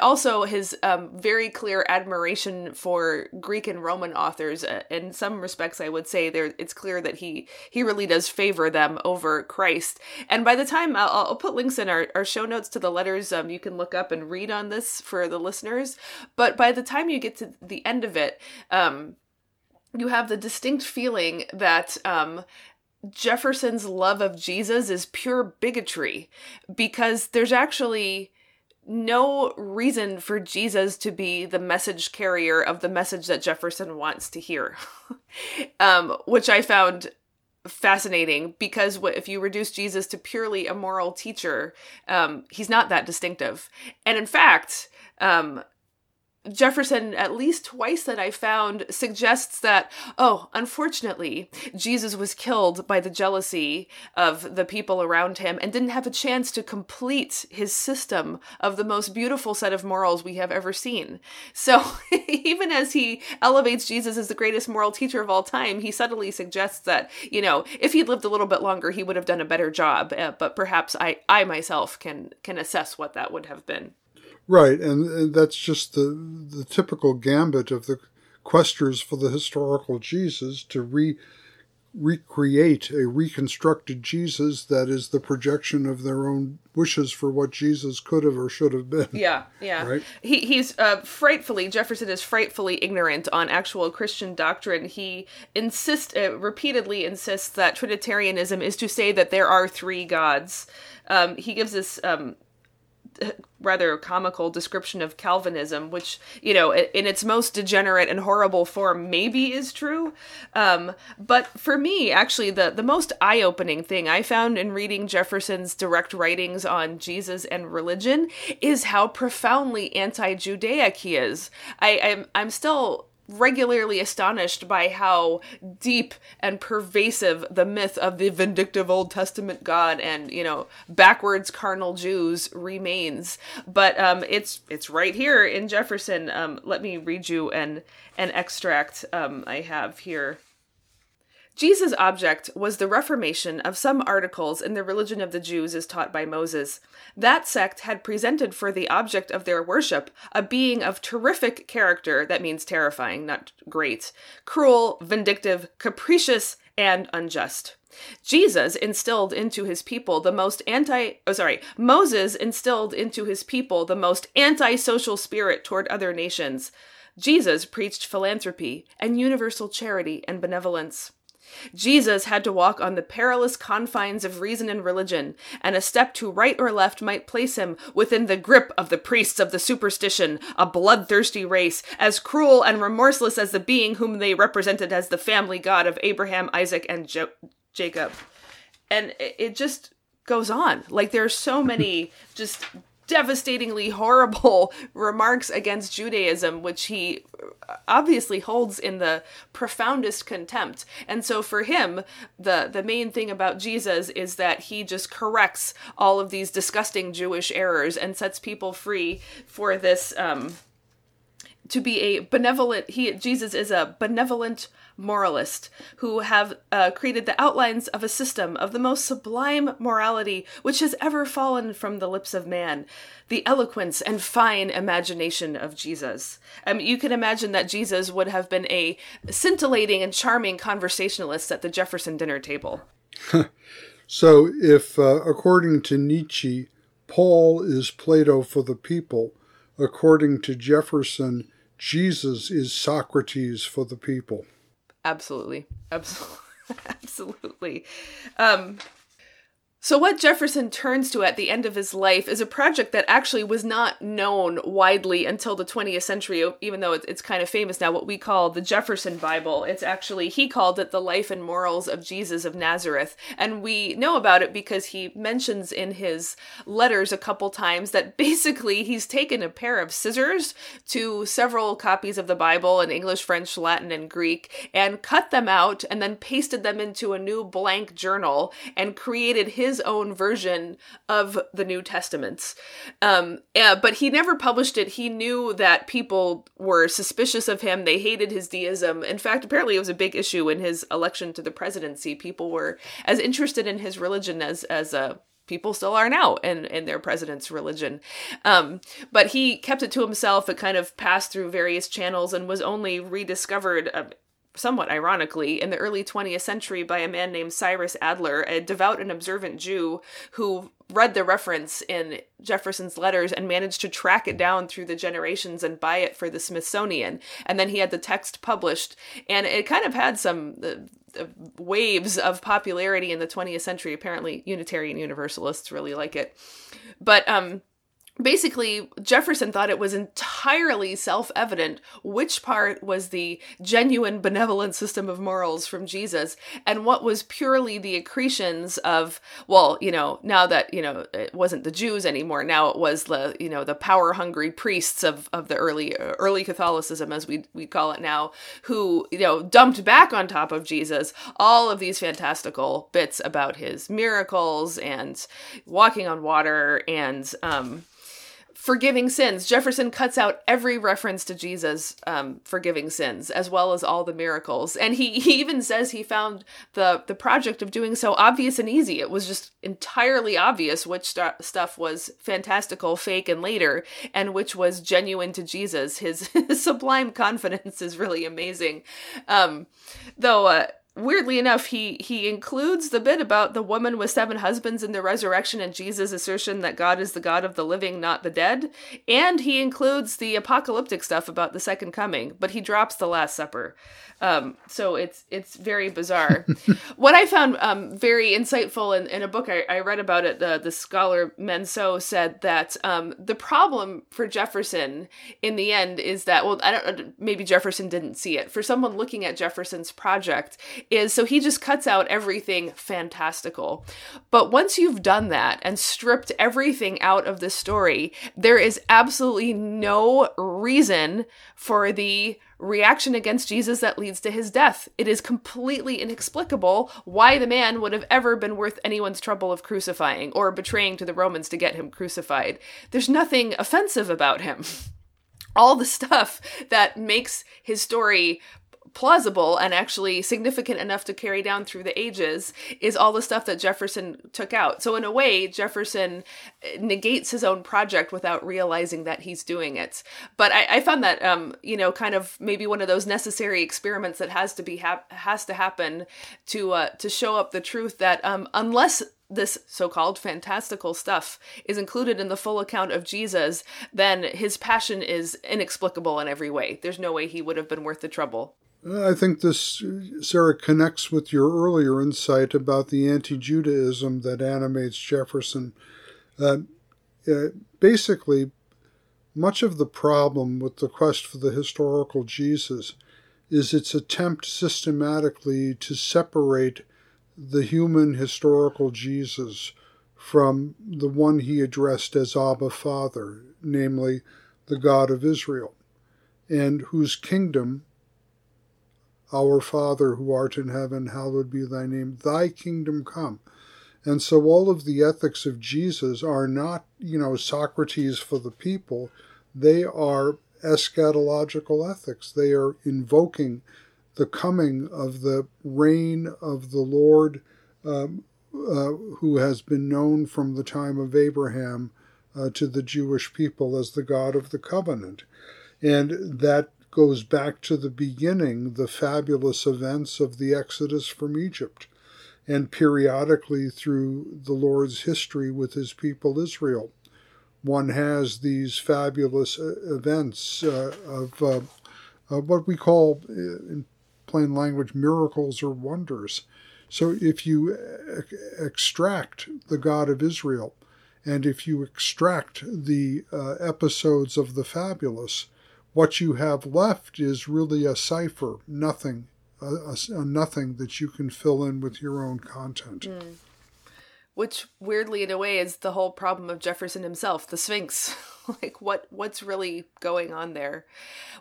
also his very clear admiration for Greek and Roman authors. In some respects, I would say it's clear that he really does favor them over Christ. And by the time, I'll put links in our show notes to the letters you can look up and read on this for the listeners. But by the time you get to the end of it, you have the distinct feeling that Jefferson's love of Jesus is pure bigotry, because there's actually no reason for Jesus to be the message carrier of the message that Jefferson wants to hear, which I found fascinating, because if you reduce Jesus to purely a moral teacher, he's not that distinctive. And in fact, Jefferson, at least twice that I found, suggests that, unfortunately, Jesus was killed by the jealousy of the people around him and didn't have a chance to complete his system of the most beautiful set of morals we have ever seen. So even as he elevates Jesus as the greatest moral teacher of all time, he subtly suggests that, if he'd lived a little bit longer, he would have done a better job. But perhaps I myself can assess what that would have been. Right, and that's just the typical gambit of the questers for the historical Jesus, to recreate a reconstructed Jesus that is the projection of their own wishes for what Jesus could have or should have been. Yeah. Right? Jefferson is frightfully ignorant on actual Christian doctrine. He repeatedly insists that Trinitarianism is to say that there are three gods. He gives this rather comical description of Calvinism, which, in its most degenerate and horrible form maybe is true. But for me, actually, the most eye-opening thing I found in reading Jefferson's direct writings on Jesus and religion is how profoundly anti-Judaic he is. I'm still regularly astonished by how deep and pervasive the myth of the vindictive Old Testament God and, backwards carnal Jews remains. But it's right here in Jefferson. Let me read you an extract I have here. Jesus' object was the reformation of some articles in the religion of the Jews as taught by Moses. That sect had presented for the object of their worship a being of terrific character, that means terrifying, not great, cruel, vindictive, capricious, and unjust. Moses instilled into his people the most antisocial spirit toward other nations. Jesus preached philanthropy and universal charity and benevolence. Jesus had to walk on the perilous confines of reason and religion, and a step to right or left might place him within the grip of the priests of the superstition, a bloodthirsty race, as cruel and remorseless as the being whom they represented as the family God of Abraham, Isaac, and Jacob. And it just goes on. Like, there's so many just devastatingly horrible remarks against Judaism, which he obviously holds in the profoundest contempt. And so for him, the main thing about Jesus is that he just corrects all of these disgusting Jewish errors and sets people free for this, to be a benevolent, Jesus is a benevolent moralist who have created the outlines of a system of the most sublime morality which has ever fallen from the lips of man, the eloquence and fine imagination of Jesus. You can imagine that Jesus would have been a scintillating and charming conversationalist at the Jefferson dinner table. So if, according to Nietzsche, Paul is Plato for the people, according to Jefferson, Jesus is Socrates for the people. Absolutely. So what Jefferson turns to at the end of his life is a project that actually was not known widely until the 20th century, even though it's kind of famous now, what we call the Jefferson Bible. It's actually, he called it the Life and Morals of Jesus of Nazareth. And we know about it because he mentions in his letters a couple times that basically he's taken a pair of scissors to several copies of the Bible in English, French, Latin, and Greek, and cut them out and then pasted them into a new blank journal and created his own version of the New Testaments. But he never published it. He knew that people were suspicious of him. They hated his deism. In fact, apparently it was a big issue in his election to the presidency. People were as interested in his religion as people still are now in their president's religion. But he kept it to himself. It kind of passed through various channels and was only rediscovered somewhat ironically, in the early 20th century by a man named Cyrus Adler, a devout and observant Jew who read the reference in Jefferson's letters and managed to track it down through the generations and buy it for the Smithsonian. And then he had the text published, and it kind of had some waves of popularity in the 20th century. Apparently, Unitarian Universalists really like it. But, basically, Jefferson thought it was entirely self-evident which part was the genuine benevolent system of morals from Jesus and what was purely the accretions of, now that, it wasn't the Jews anymore. Now it was the, the power-hungry priests of the early Catholicism, as we call it now, who, dumped back on top of Jesus all of these fantastical bits about his miracles and walking on water and, forgiving sins. Jefferson cuts out every reference to Jesus forgiving sins, as well as all the miracles. And he even says he found the project of doing so obvious and easy. It was just entirely obvious which stuff was fantastical, fake, and later, and which was genuine to Jesus. His sublime confidence is really amazing. Weirdly enough, he includes the bit about the woman with seven husbands in the resurrection and Jesus' assertion that God is the God of the living, not the dead. And he includes the apocalyptic stuff about the second coming, but he drops the Last Supper. So it's very bizarre. What I found very insightful in a book I read about it, the scholar Menceau said that the problem for Jefferson in the end is that, maybe Jefferson didn't see it. For someone looking at Jefferson's project, so he just cuts out everything fantastical. But once you've done that and stripped everything out of the story, there is absolutely no reason for the reaction against Jesus that leads to his death. It is completely inexplicable why the man would have ever been worth anyone's trouble of crucifying or betraying to the Romans to get him crucified. There's nothing offensive about him. All the stuff that makes his story plausible and actually significant enough to carry down through the ages is all the stuff that Jefferson took out. So in a way, Jefferson negates his own project without realizing that he's doing it. But I found that, kind of maybe one of those necessary experiments that has to happen to show up the truth that unless this so-called fantastical stuff is included in the full account of Jesus, then his passion is inexplicable in every way. There's no way he would have been worth the trouble. I think this, Sarah, connects with your earlier insight about the anti-Judaism that animates Jefferson. Basically, much of the problem with the quest for the historical Jesus is its attempt systematically to separate the human historical Jesus from the one he addressed as Abba Father, namely the God of Israel, and whose kingdom, our Father who art in heaven, hallowed be thy name, thy kingdom come. And so all of the ethics of Jesus are not, Socrates for the people. They are eschatological ethics. They are invoking the coming of the reign of the Lord who has been known from the time of Abraham to the Jewish people as the God of the covenant. And that goes back to the beginning, the fabulous events of the Exodus from Egypt, and periodically through the Lord's history with his people Israel. One has these fabulous events of what we call, in plain language, miracles or wonders. So if you extract the God of Israel, and if you extract the episodes of the fabulous, what you have left is really a cipher, nothing, a nothing that you can fill in with your own content. Mm. Which, weirdly, in a way, is the whole problem of Jefferson himself, the Sphinx. Like, what's really going on there?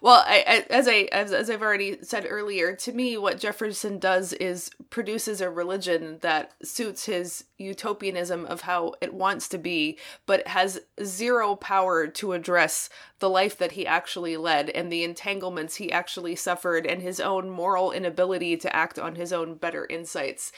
Well, as I've already said earlier, to me, what Jefferson does is produces a religion that suits his utopianism of how it wants to be, but has zero power to address the life that he actually led and the entanglements he actually suffered and his own moral inability to act on his own better insights.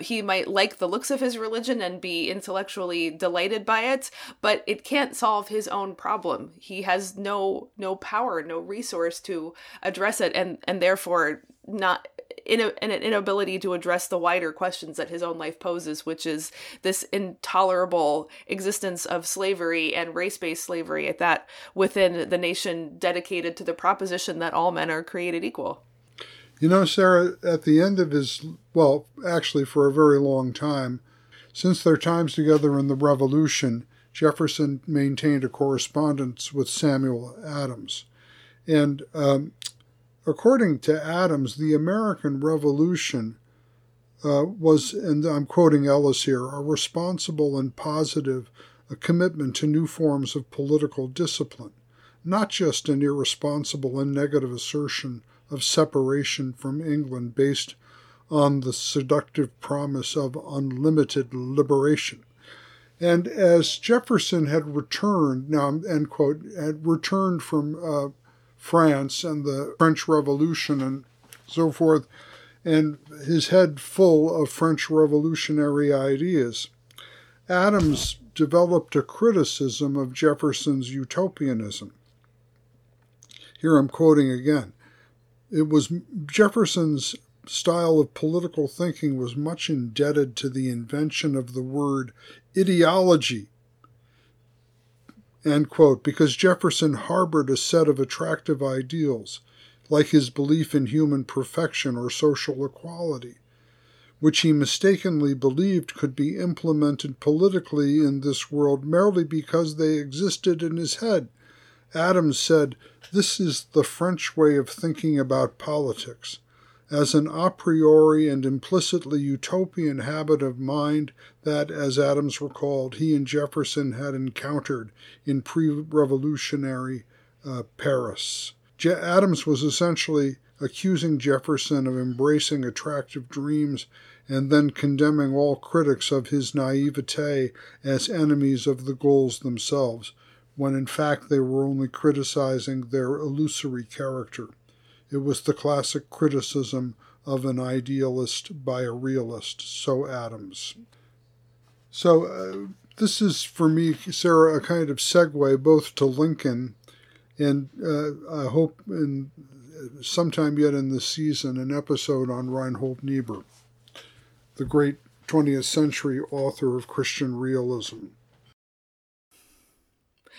He might like the looks of his religion and be intellectually delighted by it, but it can't solve his own problem. He has no power, no resource to address it, and therefore not in an inability to address the wider questions that his own life poses, which is this intolerable existence of slavery and race-based slavery at that within the nation dedicated to the proposition that all men are created equal. Sarah, at the end of his, well, actually for a very long time, since their times together in the Revolution, Jefferson maintained a correspondence with Samuel Adams. And according to Adams, the American Revolution was, and I'm quoting Ellis here, a responsible and positive commitment to new forms of political discipline, not just an irresponsible and negative assertion of separation from England based on the seductive promise of unlimited liberation. And as Jefferson had returned, now, end quote, had returned from France and the French Revolution and so forth, and his head full of French revolutionary ideas, Adams developed a criticism of Jefferson's utopianism. Here I'm quoting again. It was Jefferson's style of political thinking was much indebted to the invention of the word ideology, end quote, because Jefferson harbored a set of attractive ideals, like his belief in human perfection or social equality, which he mistakenly believed could be implemented politically in this world merely because they existed in his head. Adams said, "This is the French way of thinking about politics, as an a priori and implicitly utopian habit of mind that, as Adams recalled, he and Jefferson had encountered in pre-revolutionary Paris." Adams was essentially accusing Jefferson of embracing attractive dreams and then condemning all critics of his naivete as enemies of the goals themselves, when in fact they were only criticizing their illusory character. It was the classic criticism of an idealist by a realist, so Adams. So this is, for me, Sarah, a kind of segue both to Lincoln and I hope in sometime yet in this season an episode on Reinhold Niebuhr, the great 20th century author of Christian realism.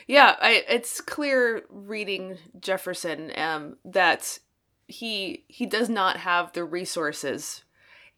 Yeah, it's clear reading Jefferson that he does not have the resources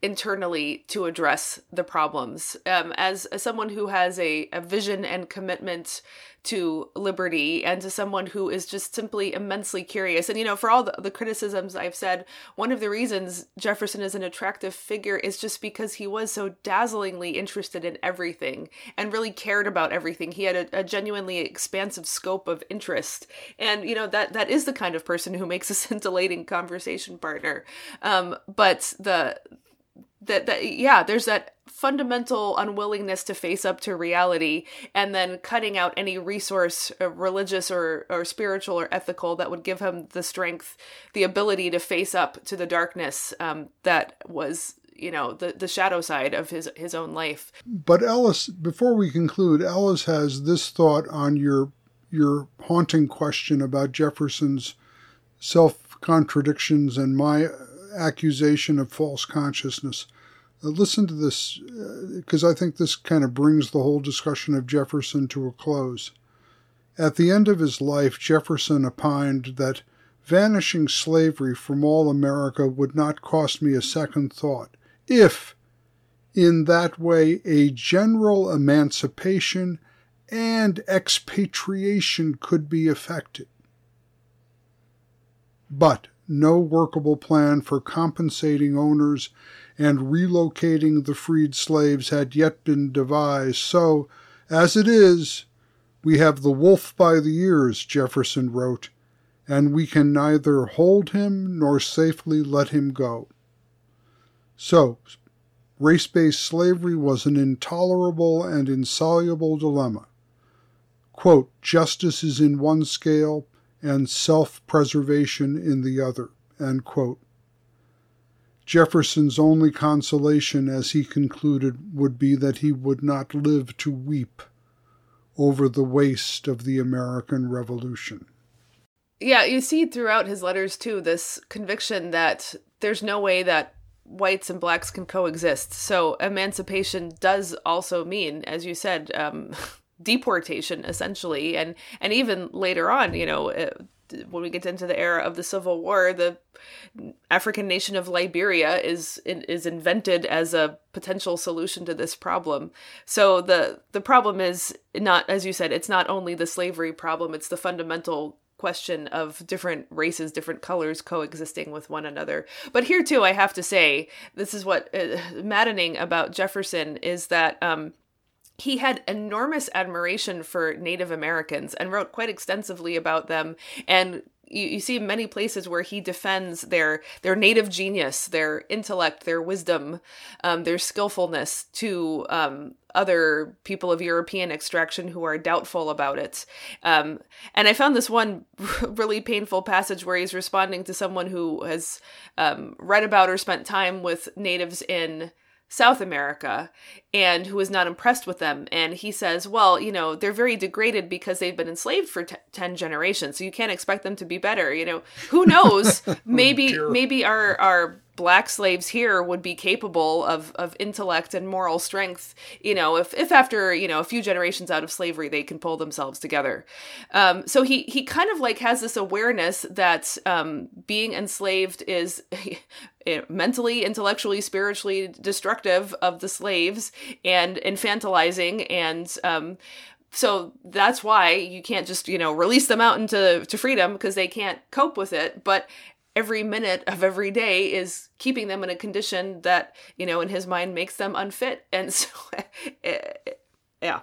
internally to address the problems. As someone who has a vision and commitment to liberty and to someone who is just simply immensely curious. And, you know, for all the criticisms I've said, one of the reasons Jefferson is an attractive figure is just because he was so dazzlingly interested in everything and really cared about everything. He had a genuinely expansive scope of interest. And, you know, that is the kind of person who makes a scintillating conversation partner. But there's that fundamental unwillingness to face up to reality and then cutting out any resource, religious or spiritual or ethical, that would give him the strength, the ability to face up to the darkness that was, you know, the shadow side of his own life. But Ellis, before we conclude, Ellis has this thought on your haunting question about Jefferson's self-contradictions and my accusation of false consciousness. Listen to this, because I think this kind of brings the whole discussion of Jefferson to a close. At the end of his life, Jefferson opined that vanishing slavery from all America would not cost me a second thought, if in that way a general emancipation and expatriation could be effected. But no workable plan for compensating owners and relocating the freed slaves had yet been devised. So, as it is, we have the wolf by the ears, Jefferson wrote, and we can neither hold him nor safely let him go. So, race-based slavery was an intolerable and insoluble dilemma. Quote, justice is in one scale and self-preservation in the other, end quote. Jefferson's only consolation, as he concluded, would be that he would not live to weep over the waste of the American Revolution. Yeah, you see throughout his letters, too, this conviction that there's no way that whites and blacks can coexist. So emancipation does also mean, as you said, deportation, essentially. And even later on, you know, when we get into the era of the Civil War, the African nation of Liberia is invented as a potential solution to this problem. So the problem is not, as you said, it's not only the slavery problem, it's the fundamental question of different races, different colors coexisting with one another. But here too, I have to say, this is what is maddening about Jefferson is that, he had enormous admiration for Native Americans and wrote quite extensively about them. And you see many places where he defends their native genius, their intellect, their wisdom, their skillfulness to other people of European extraction who are doubtful about it. And I found this one really painful passage where he's responding to someone who has read about or spent time with natives in South America and who is not impressed with them. And he says, well, you know, they're very degraded because they've been enslaved for 10 generations. So you can't expect them to be better. You know, who knows? Maybe our black slaves here would be capable of intellect and moral strength, you know, if after, you know, a few generations out of slavery, they can pull themselves together. So he kind of like has this awareness that being enslaved is mentally, intellectually, spiritually destructive of the slaves and infantilizing. And so that's why you can't just, you know, release them out into freedom because they can't cope with it. But every minute of every day is keeping them in a condition that, you know, in his mind makes them unfit. And so, yeah.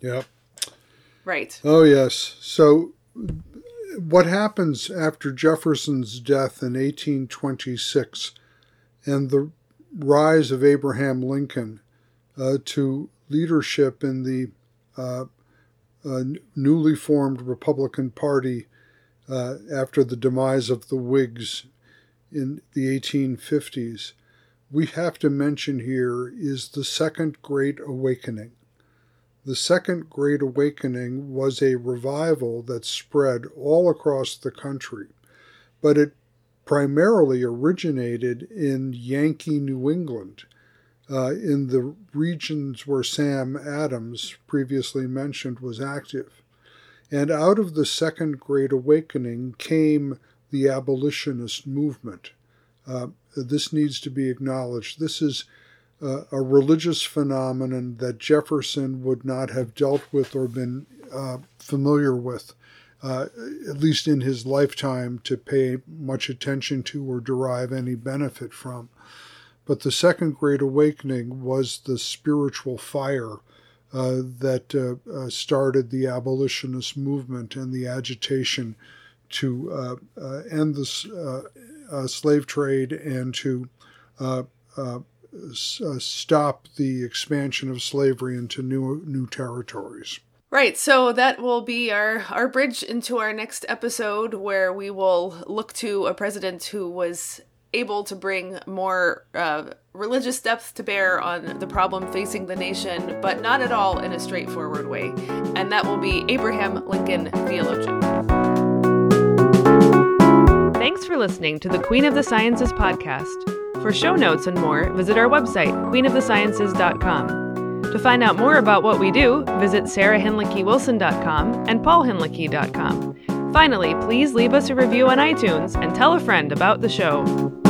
Yeah. Right. Oh, yes. So what happens after Jefferson's death in 1826 and the rise of Abraham Lincoln to leadership in the newly formed Republican Party after the demise of the Whigs in the 1850s, we have to mention here is the Second Great Awakening. The Second Great Awakening was a revival that spread all across the country, but it primarily originated in Yankee New England, in the regions where Sam Adams, previously mentioned, was active. And out of the Second Great Awakening came the abolitionist movement. This needs to be acknowledged. This is a religious phenomenon that Jefferson would not have dealt with or been familiar with, at least in his lifetime, to pay much attention to or derive any benefit from. But the Second Great Awakening was the spiritual fire that started the abolitionist movement and the agitation to end the slave trade and to stop the expansion of slavery into new territories. Right, so that will be our bridge into our next episode, where we will look to a president who was able to bring more religious depth to bear on the problem facing the nation, but not at all in a straightforward way. And that will be Abraham Lincoln, theologian. Thanks for listening to the Queen of the Sciences podcast. For show notes and more, visit our website, queenofthesciences.com. To find out more about what we do, visit sarahhenlickey-wilson.com and paulhenlickey.com. Finally, please leave us a review on iTunes and tell a friend about the show.